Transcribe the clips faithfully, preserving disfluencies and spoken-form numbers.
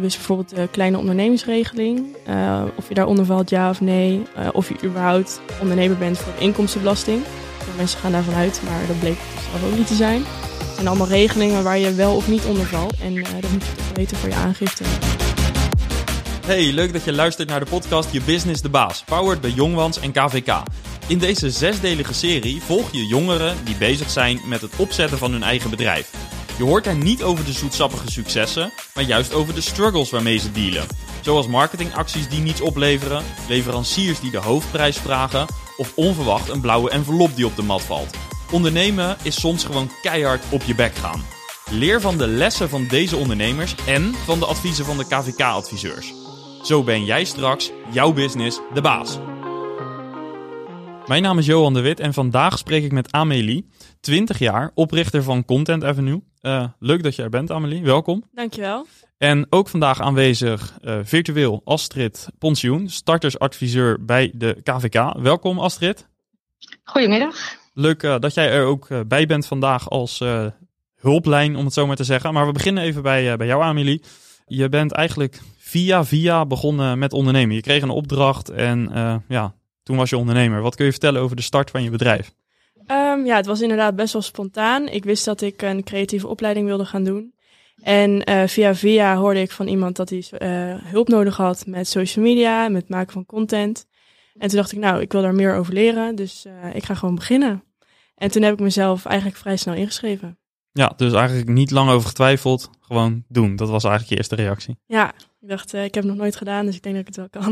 Dus bijvoorbeeld de kleine ondernemingsregeling. Uh, of je daaronder valt, ja of nee. Uh, of je überhaupt ondernemer bent voor de inkomstenbelasting. De mensen gaan daarvan uit, maar dat bleek zelf ook niet te zijn. Het zijn allemaal regelingen waar je wel of niet onder valt. En uh, dat moet je toch weten voor je aangifte. Hey, leuk dat je luistert naar de podcast Je Business de Baas. Powered bij Jongwans en K V K. In deze zesdelige serie volg je jongeren die bezig zijn met het opzetten van hun eigen bedrijf. Je hoort hen niet over de zoetsappige successen, maar juist over de struggles waarmee ze dealen. Zoals marketingacties die niets opleveren, leveranciers die de hoofdprijs vragen of onverwacht een blauwe envelop die op de mat valt. Ondernemen is soms gewoon keihard op je bek gaan. Leer van de lessen van deze ondernemers en van de adviezen van de K V K-adviseurs. Zo ben jij straks, jouw business, de baas. Mijn naam is Johan de Wit en vandaag spreek ik met Amélie, twintig jaar, oprichter van Content Avenue. Uh, leuk dat je er bent, Amélie. Welkom. Dankjewel. En ook vandaag aanwezig uh, virtueel Astrid Ponsioen, startersadviseur bij de K V K. Welkom, Astrid. Goedemiddag. Leuk uh, dat jij er ook uh, bij bent vandaag als uh, hulplijn, om het zo maar te zeggen. Maar we beginnen even bij, uh, bij jou, Amélie. Je bent eigenlijk via via begonnen met ondernemen. Je kreeg een opdracht en uh, ja, toen was je ondernemer. Wat kun je vertellen over de start van je bedrijf? Um, ja, het was inderdaad best wel spontaan. Ik wist dat ik een creatieve opleiding wilde gaan doen. En uh, via via hoorde ik van iemand dat hij uh, hulp nodig had met social media, met het maken van content. En toen dacht ik, nou, ik wil daar meer over leren, dus uh, ik ga gewoon beginnen. En toen heb ik mezelf eigenlijk vrij snel ingeschreven. Ja, dus eigenlijk niet lang over getwijfeld, gewoon doen. Dat was eigenlijk je eerste reactie. Ja, ik dacht, uh, ik heb het nog nooit gedaan, dus ik denk dat ik het wel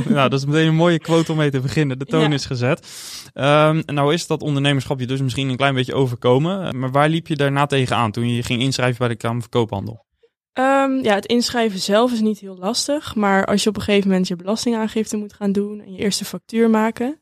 kan. Nou, dat is meteen een mooie quote om mee te beginnen. De toon ja. is gezet. Um, nou is dat ondernemerschap je dus misschien een klein beetje overkomen. Maar waar liep je daarna tegenaan toen je ging inschrijven bij de Kamer van Koophandel? Um, ja, het inschrijven zelf is niet heel lastig. Maar als je op een gegeven moment je belastingaangifte moet gaan doen en je eerste factuur maken,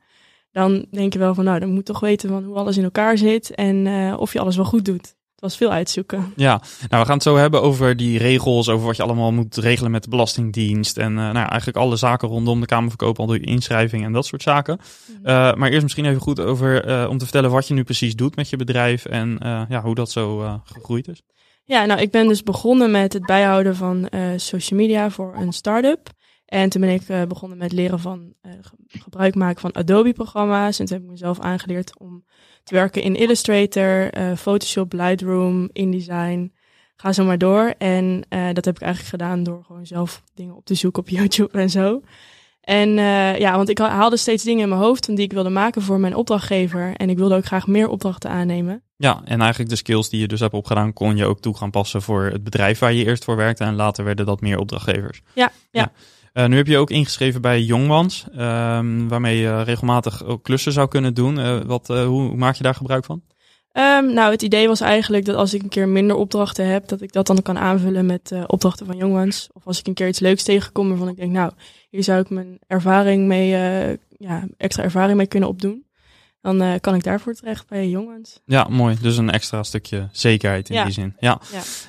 dan denk je wel van, nou, dan moet toch weten van hoe alles in elkaar zit en uh, of je alles wel goed doet. Het was veel uitzoeken. Ja, nou, we gaan het zo hebben over die regels, over wat je allemaal moet regelen met de Belastingdienst en uh, nou ja, eigenlijk alle zaken rondom de Kamer van Koophandel, je inschrijving en dat soort zaken. Mm-hmm. Uh, maar eerst misschien even goed over uh, om te vertellen wat je nu precies doet met je bedrijf en uh, ja, hoe dat zo uh, gegroeid is. Ja, nou, ik ben dus begonnen met het bijhouden van uh, social media voor een start-up. En toen ben ik uh, begonnen met leren van uh, gebruik maken van Adobe-programma's. En toen heb ik mezelf aangeleerd om te werken in Illustrator, uh, Photoshop, Lightroom, InDesign. Ga zo maar door. En uh, dat heb ik eigenlijk gedaan door gewoon zelf dingen op te zoeken op YouTube en zo. En uh, ja, want ik haalde steeds dingen in mijn hoofd die ik wilde maken voor mijn opdrachtgever. En ik wilde ook graag meer opdrachten aannemen. Ja, en eigenlijk de skills die je dus hebt opgedaan kon je ook toe gaan passen voor het bedrijf waar je eerst voor werkte. En later werden dat meer opdrachtgevers. Ja, ja. ja. Uh, nu heb je ook ingeschreven bij Jongwans, uh, waarmee je regelmatig ook klussen zou kunnen doen. Uh, wat, uh, hoe, hoe maak je daar gebruik van? Um, nou, het idee was eigenlijk dat als ik een keer minder opdrachten heb, dat ik dat dan kan aanvullen met uh, opdrachten van Jongwans. Of als ik een keer iets leuks tegenkom waarvan ik denk, nou, hier zou ik mijn ervaring mee, uh, ja, extra ervaring mee kunnen opdoen. Dan uh, kan ik daarvoor terecht bij Jongwans. Ja, mooi. Dus een extra stukje zekerheid in ja. die zin. Ja.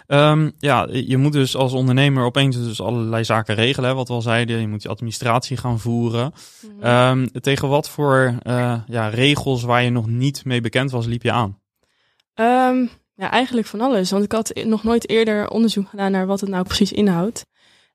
Ja. Um, ja, je moet dus als ondernemer opeens dus allerlei zaken regelen. Hè, wat we al zeiden, je moet je administratie gaan voeren. Mm-hmm. Um, tegen wat voor uh, ja, regels waar je nog niet mee bekend was, liep je aan? Um, ja, eigenlijk van alles. Want ik had nog nooit eerder onderzoek gedaan naar wat het nou precies inhoudt.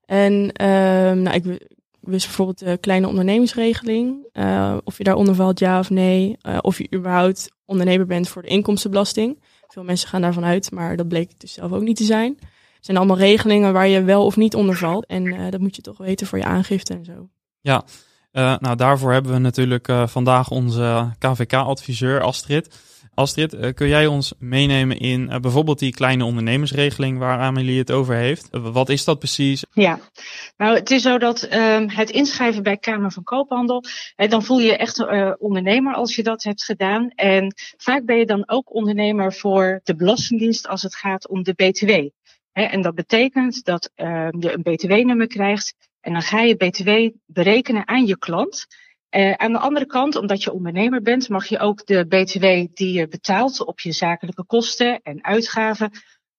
En um, nou, ik... Dus bijvoorbeeld de kleine ondernemingsregeling. Uh, of je daaronder valt, ja of nee. Uh, of je überhaupt ondernemer bent voor de inkomstenbelasting. Veel mensen gaan daarvan uit, maar dat bleek dus zelf ook niet te zijn. Het zijn allemaal regelingen waar je wel of niet onder valt. En uh, dat moet je toch weten voor je aangifte en zo. Ja, uh, nou daarvoor hebben we natuurlijk uh, vandaag onze K V K-adviseur Astrid. Astrid, uh, kun jij ons meenemen in uh, bijvoorbeeld die kleine ondernemersregeling waar Amélie het over heeft? Uh, wat is dat precies? Ja, nou het is zo dat uh, het inschrijven bij Kamer van Koophandel, hè, dan voel je je echt uh, ondernemer als je dat hebt gedaan. En vaak ben je dan ook ondernemer voor de Belastingdienst als het gaat om de B T W. Hè, en dat betekent dat uh, je een B T W-nummer krijgt en dan ga je B T W berekenen aan je klant. Uh, aan de andere kant, omdat je ondernemer bent, mag je ook de B T W die je betaalt op je zakelijke kosten en uitgaven,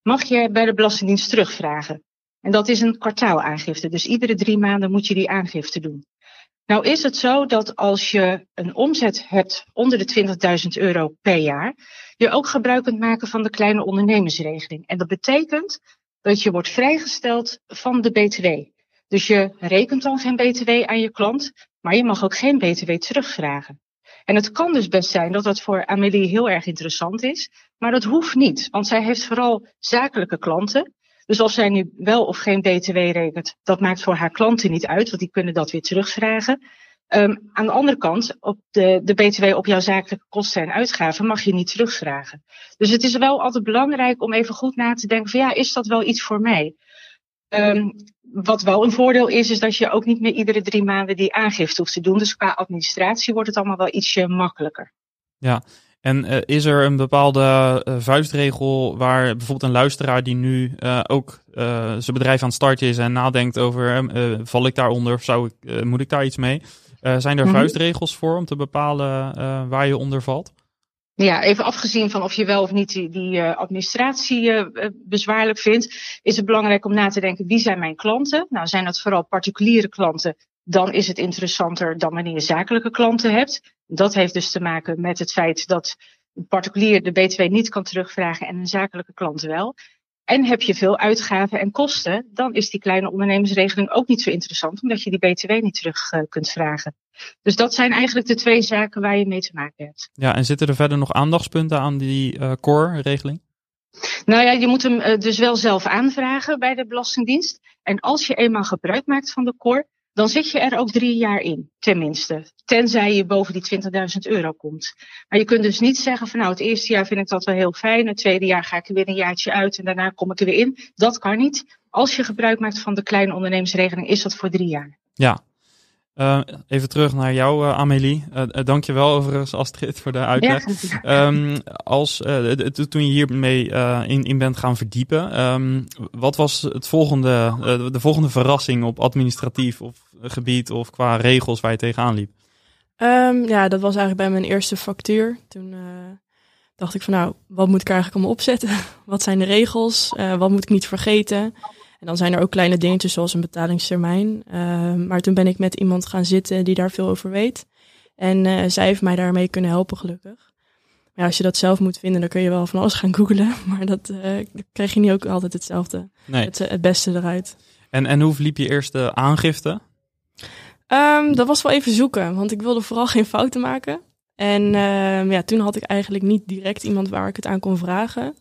mag je bij de Belastingdienst terugvragen. En dat is een kwartaalaangifte, dus iedere drie maanden moet je die aangifte doen. Nou is het zo dat als je een omzet hebt onder de twintigduizend euro per jaar, je ook gebruik kunt maken van de kleine ondernemersregeling. En dat betekent dat je wordt vrijgesteld van de B T W. Dus je rekent dan geen B T W aan je klant, maar je mag ook geen B T W terugvragen. En het kan dus best zijn dat dat voor Amélie heel erg interessant is, maar dat hoeft niet, want zij heeft vooral zakelijke klanten. Dus of zij nu wel of geen B T W rekent, dat maakt voor haar klanten niet uit, want die kunnen dat weer terugvragen. Um, aan de andere kant, op de, de B T W op jouw zakelijke kosten en uitgaven mag je niet terugvragen. Dus het is wel altijd belangrijk om even goed na te denken van ja, is dat wel iets voor mij? Um, wat wel een voordeel is, is dat je ook niet meer iedere drie maanden die aangifte hoeft te doen. Dus qua administratie wordt het allemaal wel ietsje makkelijker. Ja, en uh, is er een bepaalde uh, vuistregel waar bijvoorbeeld een luisteraar die nu uh, ook uh, zijn bedrijf aan het starten is en nadenkt over uh, val ik daaronder of zou ik, uh, moet ik daar iets mee? Uh, zijn er mm-hmm. vuistregels voor om te bepalen uh, waar je onder valt? Ja, even afgezien van of je wel of niet die, die uh, administratie uh, bezwaarlijk vindt, is het belangrijk om na te denken wie zijn mijn klanten? Nou, zijn dat vooral particuliere klanten, dan is het interessanter dan wanneer je zakelijke klanten hebt. Dat heeft dus te maken met het feit dat een particulier de B T W niet kan terugvragen en een zakelijke klant wel. En heb je veel uitgaven en kosten, dan is die kleine ondernemersregeling ook niet zo interessant, omdat je die B T W niet terug uh, kunt vragen. Dus dat zijn eigenlijk de twee zaken waar je mee te maken hebt. Ja, en zitten er verder nog aandachtspunten aan die uh, core-regeling? Nou ja, je moet hem uh, dus wel zelf aanvragen bij de Belastingdienst. En als je eenmaal gebruik maakt van de core, dan zit je er ook drie jaar in, tenminste. Tenzij je boven die twintigduizend euro komt. Maar je kunt dus niet zeggen van nou, het eerste jaar vind ik dat wel heel fijn, het tweede jaar ga ik er weer een jaartje uit en daarna kom ik er weer in. Dat kan niet. Als je gebruik maakt van de kleine ondernemersregeling, is dat voor drie jaar. Ja. Uh, even terug naar jou, uh, Amélie. Uh, uh, Dank je wel overigens, Astrid, voor de uitleg. Ja. Um, als, uh, t- toen je hiermee uh, in, in bent gaan verdiepen, um, wat was het volgende, uh, de volgende verrassing op administratief of gebied of qua regels waar je tegenaan liep? Um, ja, dat was eigenlijk bij mijn eerste factuur. Toen uh, dacht ik van nou, wat moet ik eigenlijk allemaal opzetten? Wat zijn de regels? Uh, wat moet ik niet vergeten? En dan zijn er ook kleine dingetjes zoals een betalingstermijn. Uh, maar toen ben ik met iemand gaan zitten die daar veel over weet. En uh, zij heeft mij daarmee kunnen helpen, gelukkig. Maar ja, als je dat zelf moet vinden, dan kun je wel van alles gaan googlen. Maar dat uh, krijg je niet ook altijd hetzelfde. Nee. Het, het beste eruit. En, en hoe liep je eerste aangifte? Um, dat was wel even zoeken, want ik wilde vooral geen fouten maken. En uh, ja, toen had ik eigenlijk niet direct iemand waar ik het aan kon vragen.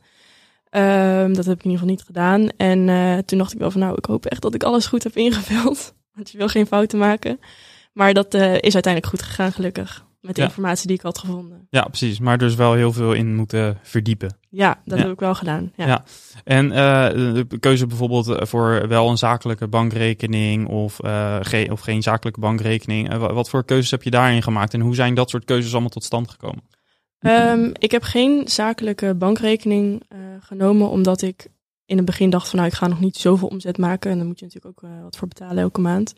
Um, dat heb ik in ieder geval niet gedaan. En uh, toen dacht ik wel van nou, ik hoop echt dat ik alles goed heb ingevuld. Want je wil geen fouten maken. Maar dat uh, is uiteindelijk goed gegaan, gelukkig. Met de ja. informatie die ik had gevonden. Ja, precies. Maar dus wel heel veel in moeten verdiepen. Ja, dat ja. heb ik wel gedaan. Ja. ja. En uh, de keuze bijvoorbeeld voor wel een zakelijke bankrekening of, uh, ge- of geen zakelijke bankrekening. Uh, wat voor keuzes heb je daarin gemaakt? En hoe zijn dat soort keuzes allemaal tot stand gekomen? Um, ik heb geen zakelijke bankrekening uh, genomen, omdat ik in het begin dacht van nou, ik ga nog niet zoveel omzet maken. En dan moet je natuurlijk ook uh, wat voor betalen elke maand.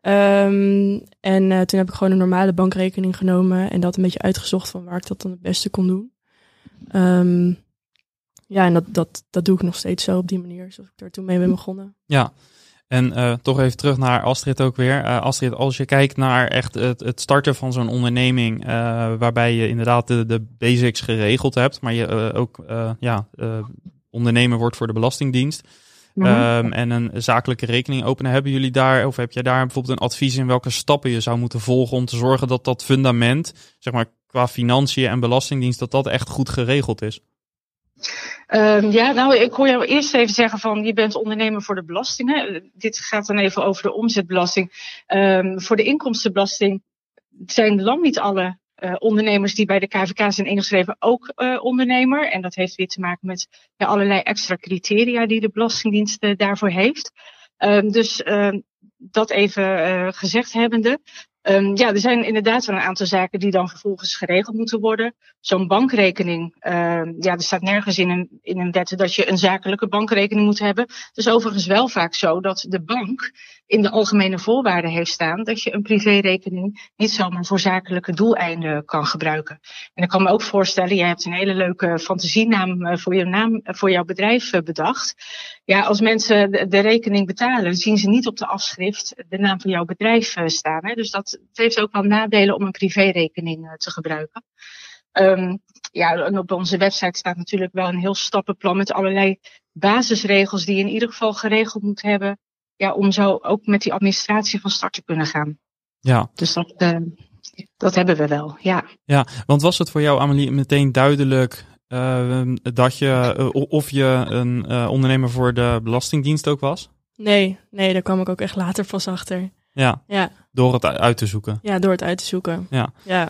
Um, en uh, toen heb ik gewoon een normale bankrekening genomen en dat een beetje uitgezocht van waar ik dat dan het beste kon doen. Um, ja, en dat, dat, dat doe ik nog steeds zo op die manier, zoals ik daar toen mee ben begonnen. Ja. En uh, toch even terug naar Astrid ook weer. Uh, Astrid, als je kijkt naar echt het, het starten van zo'n onderneming, uh, waarbij je inderdaad de, de basics geregeld hebt, maar je uh, ook uh, ja, uh, ondernemer wordt voor de Belastingdienst mm-hmm. um, en een zakelijke rekening openen, hebben jullie daar, of heb jij daar bijvoorbeeld een advies in welke stappen je zou moeten volgen om te zorgen dat dat fundament, zeg maar qua financiën en Belastingdienst, dat dat echt goed geregeld is? Um, ja, nou, ik hoor jou eerst even zeggen van je bent ondernemer voor de belastingen. Dit gaat dan even over de omzetbelasting. Um, voor de inkomstenbelasting zijn lang niet alle uh, ondernemers die bij de K V K zijn ingeschreven ook uh, ondernemer. En dat heeft weer te maken met ja, allerlei extra criteria die de Belastingdienst uh, daarvoor heeft. Um, dus um, dat even uh, gezegd hebbende. Um, ja, er zijn inderdaad wel een aantal zaken die dan vervolgens geregeld moeten worden. Zo'n bankrekening, uh, ja, er staat nergens in een, in een wet dat je een zakelijke bankrekening moet hebben. Het is overigens wel vaak zo dat de bank in de algemene voorwaarden heeft staan dat je een privérekening niet zomaar voor zakelijke doeleinden kan gebruiken. En ik kan me ook voorstellen, jij hebt een hele leuke fantasienaam voor, je naam, voor jouw bedrijf bedacht. Ja, als mensen de, de rekening betalen, zien ze niet op de afschrift de naam van jouw bedrijf staan. Hè? Dus dat het heeft ook wel nadelen om een privérekening te gebruiken. Um, ja, en op onze website staat natuurlijk wel een heel stappenplan met allerlei basisregels die je in ieder geval geregeld moet hebben. Ja, om zo ook met die administratie van start te kunnen gaan. Ja. Dus dat, uh, dat hebben we wel, ja. Ja, want was het voor jou, Amélie, meteen duidelijk uh, dat je uh, of je een uh, ondernemer voor de Belastingdienst ook was? Nee, nee, daar kwam ik ook echt later pas achter. Ja, ja. Door het uit te zoeken. Ja, door het uit te zoeken. Ja. Ja.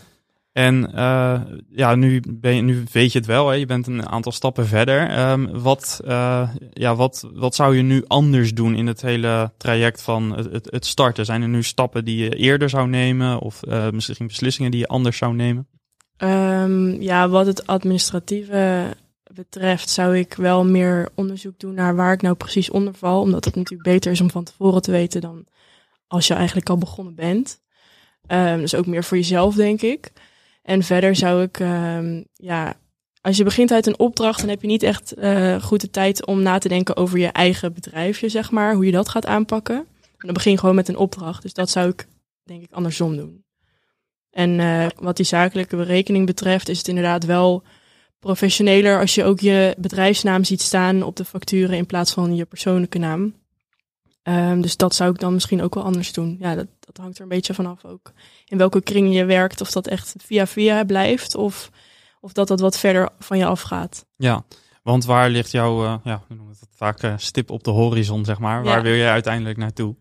En uh, ja, nu, ben je, nu weet je het wel, hè? Je bent een aantal stappen verder. Um, wat, uh, ja, wat, wat zou je nu anders doen in het hele traject van het, het, het starten? Zijn er nu stappen die je eerder zou nemen of uh, misschien beslissingen die je anders zou nemen? Um, ja, wat het administratieve betreft zou ik wel meer onderzoek doen naar waar ik nou precies onder val. Omdat het natuurlijk beter is om van tevoren te weten dan als je eigenlijk al begonnen bent. Um, dus ook meer voor jezelf, denk ik. En verder zou ik, um, ja, als je begint uit een opdracht, dan heb je niet echt uh, goed de tijd om na te denken over je eigen bedrijfje, zeg maar, hoe je dat gaat aanpakken. En dan begin je gewoon met een opdracht, dus dat zou ik, denk ik, andersom doen. En uh, wat die zakelijke berekening betreft, is het inderdaad wel professioneler als je ook je bedrijfsnaam ziet staan op de facturen in plaats van je persoonlijke naam. Um, dus dat zou ik dan misschien ook wel anders doen. Ja, dat, dat hangt er een beetje vanaf ook. In welke kring je werkt, of dat echt via via blijft, of, of dat dat wat verder van je afgaat. Ja, want waar ligt jouw, uh, ja, we noemen het vaak uh, stip op de horizon, zeg maar. Waar ja. wil jij uiteindelijk naartoe?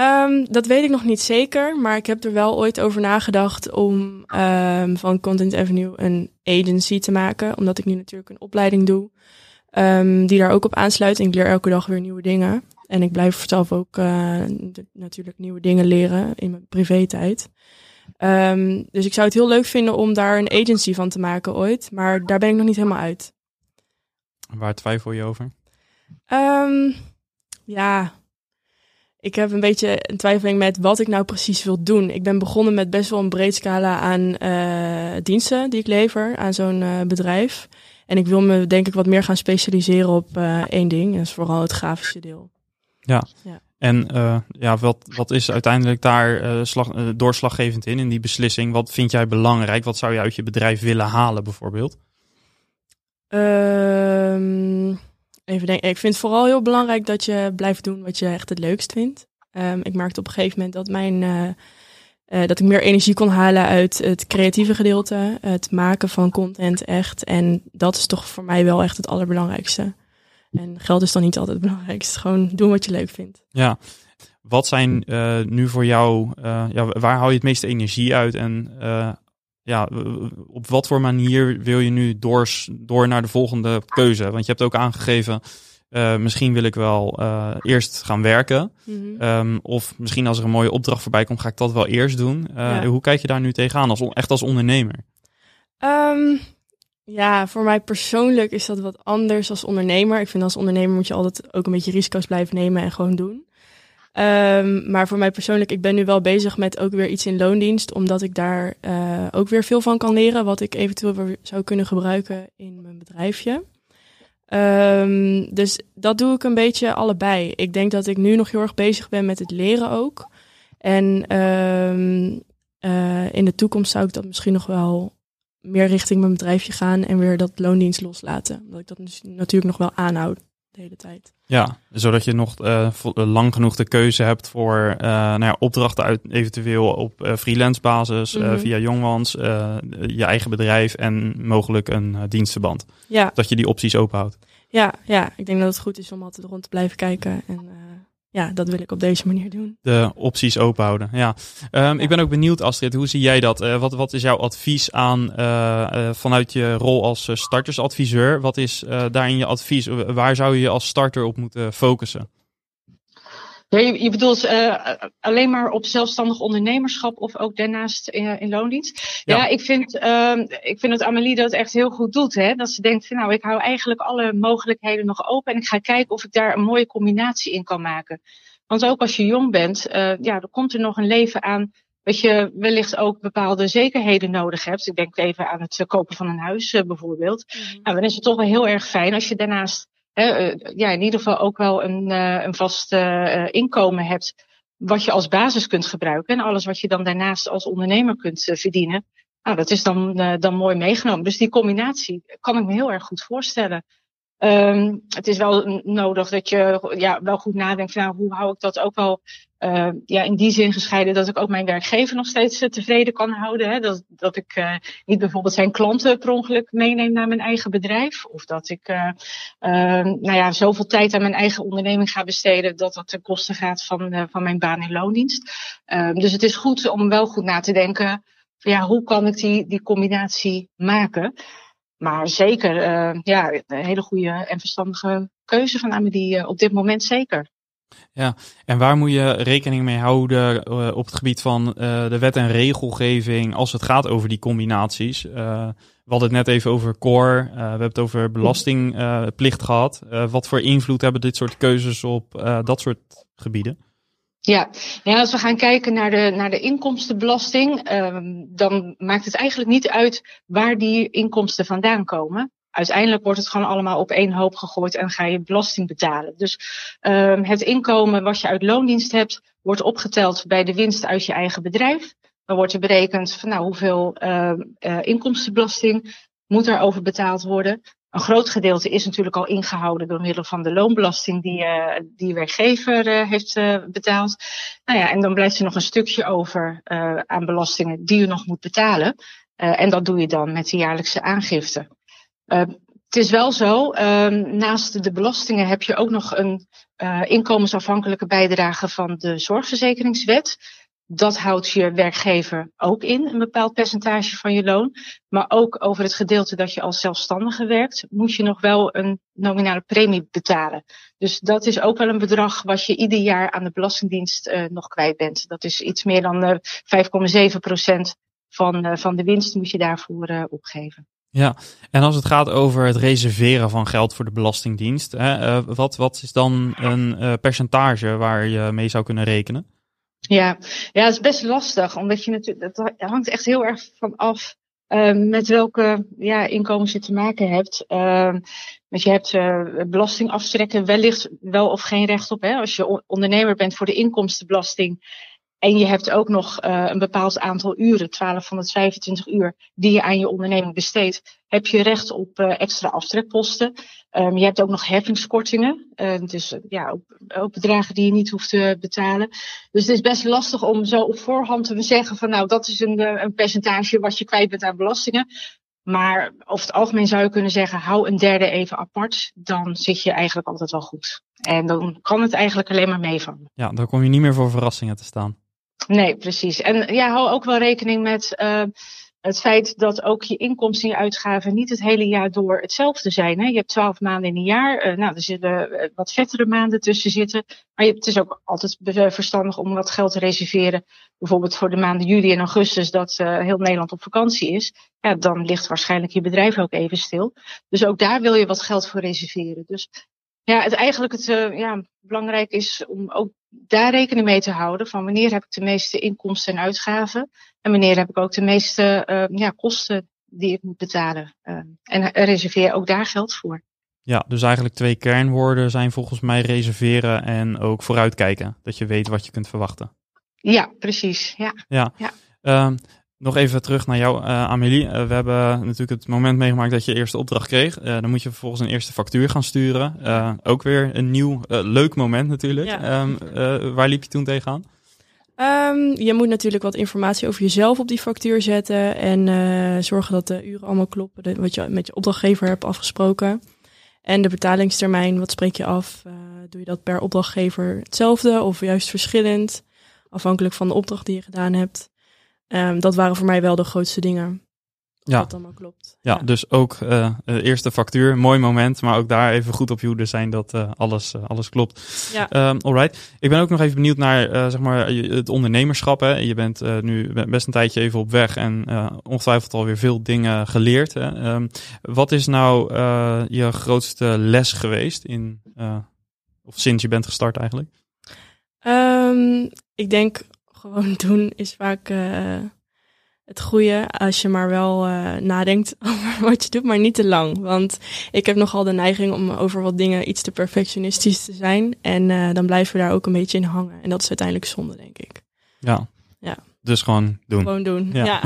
Um, dat weet ik nog niet zeker, maar ik heb er wel ooit over nagedacht om um, van Content Avenue een agency te maken. Omdat ik nu natuurlijk een opleiding doe um, die daar ook op aansluit. En ik leer elke dag weer nieuwe dingen. En ik blijf zelf ook uh, de, natuurlijk nieuwe dingen leren in mijn privé-tijd. Um, dus ik zou het heel leuk vinden om daar een agency van te maken ooit. Maar daar ben ik nog niet helemaal uit. Waar twijfel je over? Um, ja, ik heb een beetje een twijfeling met wat ik nou precies wil doen. Ik ben begonnen met best wel een breed scala aan uh, diensten die ik lever aan zo'n uh, bedrijf. En ik wil me denk ik wat meer gaan specialiseren op uh, één ding. Dat is vooral het grafische deel. Ja, ja. En uh, ja, wat, wat is uiteindelijk daar uh, slag, uh, doorslaggevend in, in die beslissing? Wat vind jij belangrijk? Wat zou je uit je bedrijf willen halen bijvoorbeeld? Um, even denken. Ik vind het vooral heel belangrijk dat je blijft doen wat je echt het leukst vindt. Um, ik merkte op een gegeven moment dat, mijn, uh, uh, dat ik meer energie kon halen uit het creatieve gedeelte. Het maken van content echt. En dat is toch voor mij wel echt het allerbelangrijkste. En geld is dan niet altijd het belangrijkste. Gewoon doen wat je leuk vindt. Ja. Wat zijn uh, nu voor jou... Uh, ja, waar haal je het meeste energie uit? En uh, ja, op wat voor manier wil je nu door, door naar de volgende keuze? Want je hebt ook aangegeven... Uh, misschien wil ik wel uh, eerst gaan werken. Mm-hmm. Um, of misschien als er een mooie opdracht voorbij komt... ga ik dat wel eerst doen. Uh, ja. Hoe kijk je daar nu tegenaan? Als, echt als ondernemer? Um... Ja, voor mij persoonlijk is dat wat anders als ondernemer. Ik vind als ondernemer moet je altijd ook een beetje risico's blijven nemen en gewoon doen. Um, maar voor mij persoonlijk, ik ben nu wel bezig met ook weer iets in loondienst. Omdat ik daar uh, ook weer veel van kan leren. Wat ik eventueel weer zou kunnen gebruiken in mijn bedrijfje. Um, dus dat doe ik een beetje allebei. Ik denk dat ik nu nog heel erg bezig ben met het leren ook. En um, uh, in de toekomst zou ik dat misschien nog wel... meer richting mijn bedrijfje gaan en weer dat loondienst loslaten. Omdat ik dat dus natuurlijk nog wel aanhoud de hele tijd. Ja, zodat je nog uh, lang genoeg de keuze hebt voor uh, nou ja, opdrachten uit eventueel op uh, freelance basis, mm-hmm. uh, via Jongwans, uh, je eigen bedrijf en mogelijk een uh, dienstverband. Ja. Dat je die opties openhoudt. Ja, ja, ik denk dat het goed is om altijd rond te blijven kijken en... Uh... Ja, dat wil ik op deze manier doen. De opties openhouden, ja. Um, ja. Ik ben ook benieuwd, Astrid, hoe zie jij dat? Uh, wat, wat is jouw advies aan uh, uh, vanuit je rol als startersadviseur? Wat is uh, daarin je advies? Waar zou je als starter op moeten focussen? Ja, je, je bedoelt uh, alleen maar op zelfstandig ondernemerschap of ook daarnaast in, in loondienst? Ja, ja ik, vind, um, ik vind dat Amélie dat echt heel goed doet. Hè? Dat ze denkt, van, nou, ik hou eigenlijk alle mogelijkheden nog open... en ik ga kijken of ik daar een mooie combinatie in kan maken. Want ook als je jong bent, uh, ja, dan komt er nog een leven aan... dat je wellicht ook bepaalde zekerheden nodig hebt. Ik denk even aan het kopen van een huis uh, bijvoorbeeld. Mm-hmm. Nou, dan is het toch wel heel erg fijn als je daarnaast... ja, in ieder geval ook wel een, een vast uh, inkomen hebt... wat je als basis kunt gebruiken. En alles wat je dan daarnaast als ondernemer kunt uh, verdienen... Nou, dat is dan, uh, dan mooi meegenomen. Dus die combinatie kan ik me heel erg goed voorstellen. Um, het is wel nodig dat je ja, wel goed nadenkt van nou, hoe hou ik dat ook wel uh, ja, in die zin gescheiden dat ik ook mijn werkgever nog steeds uh, tevreden kan houden. Hè? Dat, dat ik uh, niet bijvoorbeeld zijn klanten per ongeluk meeneem naar mijn eigen bedrijf. Of dat ik uh, uh, nou ja, zoveel tijd aan mijn eigen onderneming ga besteden dat dat ten koste gaat van, uh, van mijn baan- en loondienst. Uh, dus het is goed om wel goed na te denken van, ja, hoe kan ik die, die combinatie maken. Maar zeker, uh, ja, een hele goede en verstandige keuze van Amélie uh, op dit moment zeker. Ja, en waar moet je rekening mee houden uh, op het gebied van uh, de wet en regelgeving als het gaat over die combinaties? Uh, we hadden het net even over core, uh, we hebben het over belastingplicht uh, gehad. Uh, wat voor invloed hebben dit soort keuzes op uh, dat soort gebieden? Ja, ja, als we gaan kijken naar de, naar de inkomstenbelasting, um, dan maakt het eigenlijk niet uit waar die inkomsten vandaan komen. Uiteindelijk wordt het gewoon allemaal op één hoop gegooid en ga je belasting betalen. Dus um, het inkomen wat je uit loondienst hebt, wordt opgeteld bij de winst uit je eigen bedrijf. Dan wordt er berekend van nou, hoeveel uh, uh, inkomstenbelasting moet daarover betaald worden. Een groot gedeelte is natuurlijk al ingehouden door middel van de loonbelasting die, uh, die werkgever uh, heeft uh, betaald. Nou ja, en dan blijft er nog een stukje over uh, aan belastingen die je nog moet betalen. Uh, en dat doe je dan met de jaarlijkse aangifte. Uh, het is wel zo, um, naast de belastingen heb je ook nog een uh, inkomensafhankelijke bijdrage van de zorgverzekeringswet. Dat houdt je werkgever ook in, een bepaald percentage van je loon. Maar ook over het gedeelte dat je als zelfstandige werkt, moet je nog wel een nominale premie betalen. Dus dat is ook wel een bedrag wat je ieder jaar aan de Belastingdienst uh, nog kwijt bent. Dat is iets meer dan uh, vijf komma zeven procent van, uh, van de winst moet je daarvoor uh, opgeven. Ja, en als het gaat over het reserveren van geld voor de Belastingdienst, hè, uh, wat, wat is dan een uh, percentage waar je mee zou kunnen rekenen? Ja, ja, het is best lastig, omdat je natuurlijk, dat hangt echt heel erg van af uh, met welke ja, inkomens je te maken hebt. Uh, want je hebt uh, belastingafstrekken wellicht wel of geen recht op. Hè? Als je ondernemer bent voor de inkomstenbelasting en je hebt ook nog uh, een bepaald aantal uren, twaalf van de vijfentwintig uur, die je aan je onderneming besteedt, heb je recht op uh, extra aftrekposten. Um, je hebt ook nog heffingskortingen, uh, dus uh, ja, ook, ook bedragen die je niet hoeft te betalen. Dus het is best lastig om zo op voorhand te zeggen van nou, dat is een, een percentage wat je kwijt bent aan belastingen. Maar over het algemeen zou je kunnen zeggen, hou een derde even apart. Dan zit je eigenlijk altijd wel goed. En dan kan het eigenlijk alleen maar meevallen. Ja, dan kom je niet meer voor verrassingen te staan. Nee, precies. En ja, hou ook wel rekening met uh, het feit dat ook je inkomsten en je uitgaven niet het hele jaar door hetzelfde zijn. Hè? Je hebt twaalf maanden in een jaar. Uh, nou, er zullen wat vettere maanden tussen zitten. Maar je, het is ook altijd verstandig om wat geld te reserveren. Bijvoorbeeld voor de maanden juli en augustus dat uh, heel Nederland op vakantie is. Ja, dan ligt waarschijnlijk je bedrijf ook even stil. Dus ook daar wil je wat geld voor reserveren. Dus ja, het, eigenlijk het uh, ja, belangrijk is om ook daar rekening mee te houden van wanneer heb ik de meeste inkomsten en uitgaven en wanneer heb ik ook de meeste uh, ja, kosten die ik moet betalen. Uh, en reserveer ook daar geld voor. Ja, dus eigenlijk twee kernwoorden zijn volgens mij reserveren en ook vooruitkijken. Dat je weet wat je kunt verwachten. Ja, precies. Ja. Ja. Ja. Uh, nog even terug naar jou, uh, Amélie. Uh, we hebben natuurlijk het moment meegemaakt dat je eerste opdracht kreeg. Uh, dan moet je vervolgens een eerste factuur gaan sturen. Uh, ook weer een nieuw uh, leuk moment natuurlijk. Ja. Um, uh, waar liep je toen tegenaan? Um, je moet natuurlijk wat informatie over jezelf op die factuur zetten. En uh, zorgen dat de uren allemaal kloppen. Wat je met je opdrachtgever hebt afgesproken. En de betalingstermijn, wat spreek je af? Uh, doe je dat per opdrachtgever hetzelfde of juist verschillend? Afhankelijk van de opdracht die je gedaan hebt. Um, dat waren voor mij wel de grootste dingen. Of ja. Dat allemaal klopt. Ja, ja. Dus ook uh, eerste factuur, mooi moment. Maar ook daar even goed op je hoede zijn dat uh, alles, uh, alles klopt. Ja. Um, alright. Ik ben ook nog even benieuwd naar uh, zeg maar het ondernemerschap. Hè. Je bent uh, nu best een tijdje even op weg en uh, ongetwijfeld alweer veel dingen geleerd. Hè. Um, wat is nou uh, je grootste les geweest in uh, of sinds je bent gestart eigenlijk? Um, ik denk gewoon doen is vaak uh, het goede als je maar wel uh, nadenkt over wat je doet, maar niet te lang. Want ik heb nogal de neiging om over wat dingen iets te perfectionistisch te zijn. En uh, dan blijven we daar ook een beetje in hangen. En dat is uiteindelijk zonde, denk ik. Ja. Ja. Dus gewoon doen. Gewoon doen, ja. ja.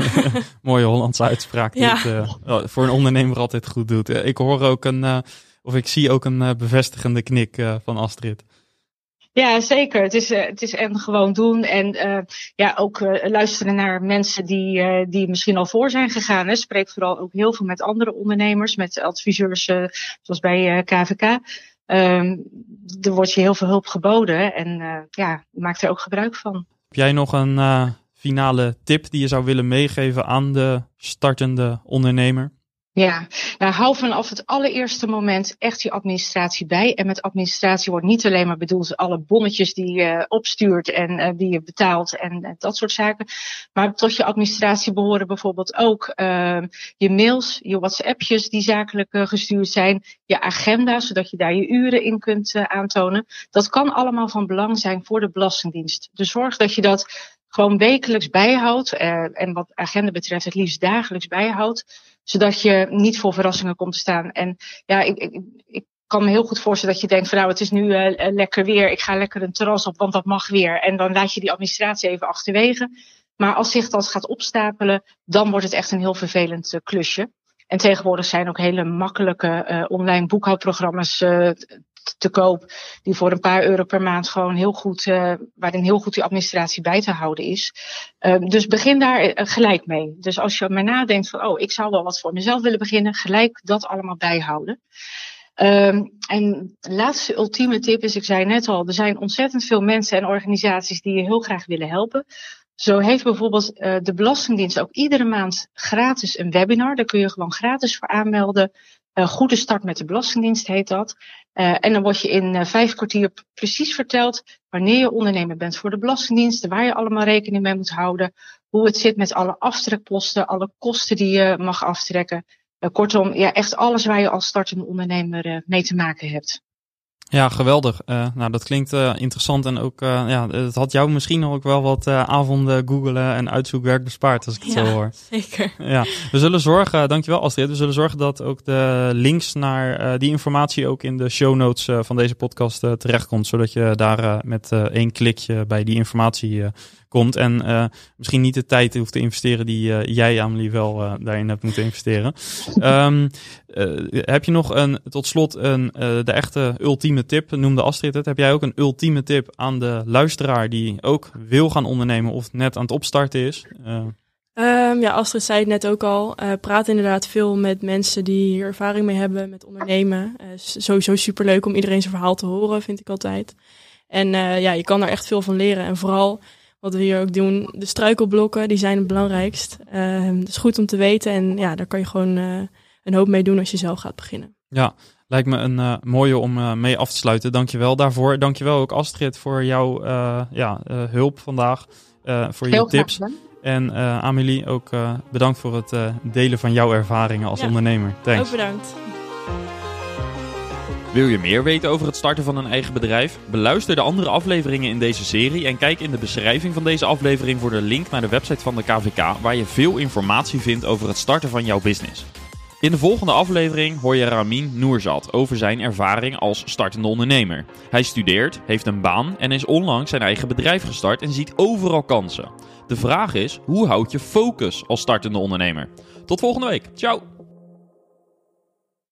Mooie Hollandse uitspraak die ja. het uh, voor een ondernemer altijd goed doet. Ik hoor ook een, uh, of ik zie ook een uh, bevestigende knik uh, van Astrid. Ja, zeker. Het is, uh, het is en gewoon doen en uh, ja, ook uh, luisteren naar mensen die, uh, die misschien al voor zijn gegaan. Hè. Spreek vooral ook heel veel met andere ondernemers, met adviseurs uh, zoals bij uh, K V K. Um, er wordt je heel veel hulp geboden en uh, ja, maak er ook gebruik van. Heb jij nog een uh, finale tip die je zou willen meegeven aan de startende ondernemer? Ja, nou, hou vanaf het allereerste moment echt je administratie bij. En met administratie wordt niet alleen maar bedoeld alle bonnetjes die je opstuurt en uh, die je betaalt en uh, dat soort zaken. Maar tot je administratie behoren bijvoorbeeld ook uh, je mails, je WhatsAppjes die zakelijk uh, gestuurd zijn, je agenda, zodat je daar je uren in kunt uh, aantonen. Dat kan allemaal van belang zijn voor de Belastingdienst. Dus zorg dat je dat gewoon wekelijks bijhoudt uh, en wat agenda betreft het liefst dagelijks bijhoudt. Zodat je niet voor verrassingen komt te staan. En ja, ik, ik, ik kan me heel goed voorstellen dat je denkt van nou, het is nu uh, lekker weer. Ik ga lekker een terras op, want dat mag weer. En dan laat je die administratie even achterwege. Maar als zich dat gaat opstapelen, dan wordt het echt een heel vervelend uh, klusje. En tegenwoordig zijn ook hele makkelijke uh, online boekhoudprogramma's uh, te koop. Die voor een paar euro per maand gewoon heel goed, uh, waarin heel goed die administratie bij te houden is. Uh, dus begin daar uh, gelijk mee. Dus als je maar nadenkt van oh, ik zou wel wat voor mezelf willen beginnen. Gelijk dat allemaal bijhouden. Um, en de laatste ultieme tip is, ik zei net al, er zijn ontzettend veel mensen en organisaties die je heel graag willen helpen. Zo heeft bijvoorbeeld uh, de Belastingdienst ook iedere maand gratis een webinar. Daar kun je gewoon gratis voor aanmelden. Uh, Goede Start met de Belastingdienst heet dat. Uh, en dan word je in uh, vijf kwartier precies verteld wanneer je ondernemer bent voor de Belastingdienst, waar je allemaal rekening mee moet houden, hoe het zit met alle aftrekposten, alle kosten die je mag aftrekken. Uh, kortom, ja, echt alles waar je als startende ondernemer uh, mee te maken hebt. Ja, geweldig. Uh, nou, dat klinkt uh, interessant en ook, uh, ja, het had jou misschien ook wel wat uh, avonden googelen en uitzoekwerk bespaard, als ik het ja, zo hoor. Zeker. Ja, we zullen zorgen, dankjewel Astrid, we zullen zorgen dat ook de links naar uh, die informatie ook in de show notes uh, van deze podcast uh, terechtkomt, zodat je daar uh, met uh, één klikje bij die informatie uh, komt en uh, misschien niet de tijd hoeft te investeren die uh, jij, Amélie, wel uh, daarin hebt moeten investeren. Um, uh, heb je nog een, tot slot een, uh, de echte ultieme tip, noemde Astrid het. Heb jij ook een ultieme tip aan de luisteraar die ook wil gaan ondernemen of net aan het opstarten is? Uh. Um, ja, Astrid zei het net ook al. Uh, praat inderdaad veel met mensen die hier ervaring mee hebben met ondernemen. Uh, sowieso superleuk om iedereen zijn verhaal te horen, vind ik altijd. En uh, ja, je kan daar echt veel van leren en vooral wat we hier ook doen, de struikelblokken, die zijn het belangrijkst. Uh, dat is goed om te weten en ja, daar kan je gewoon uh, een hoop mee doen als je zelf gaat beginnen. Ja, lijkt me een uh, mooie om uh, mee af te sluiten. Dankjewel daarvoor. Dankjewel ook Astrid voor jouw uh, ja, uh, hulp vandaag, uh, voor Heel je tips. Graag, en uh, Amélie, ook uh, bedankt voor het uh, delen van jouw ervaringen als ja, ondernemer. Thanks. Ook bedankt. Wil je meer weten over het starten van een eigen bedrijf? Beluister de andere afleveringen in deze serie en kijk in de beschrijving van deze aflevering voor de link naar de website van de K V K, waar je veel informatie vindt over het starten van jouw business. In de volgende aflevering hoor je Ramin Noorzat over zijn ervaring als startende ondernemer. Hij studeert, heeft een baan en is onlangs zijn eigen bedrijf gestart en ziet overal kansen. De vraag is, hoe houd je focus als startende ondernemer? Tot volgende week. Ciao!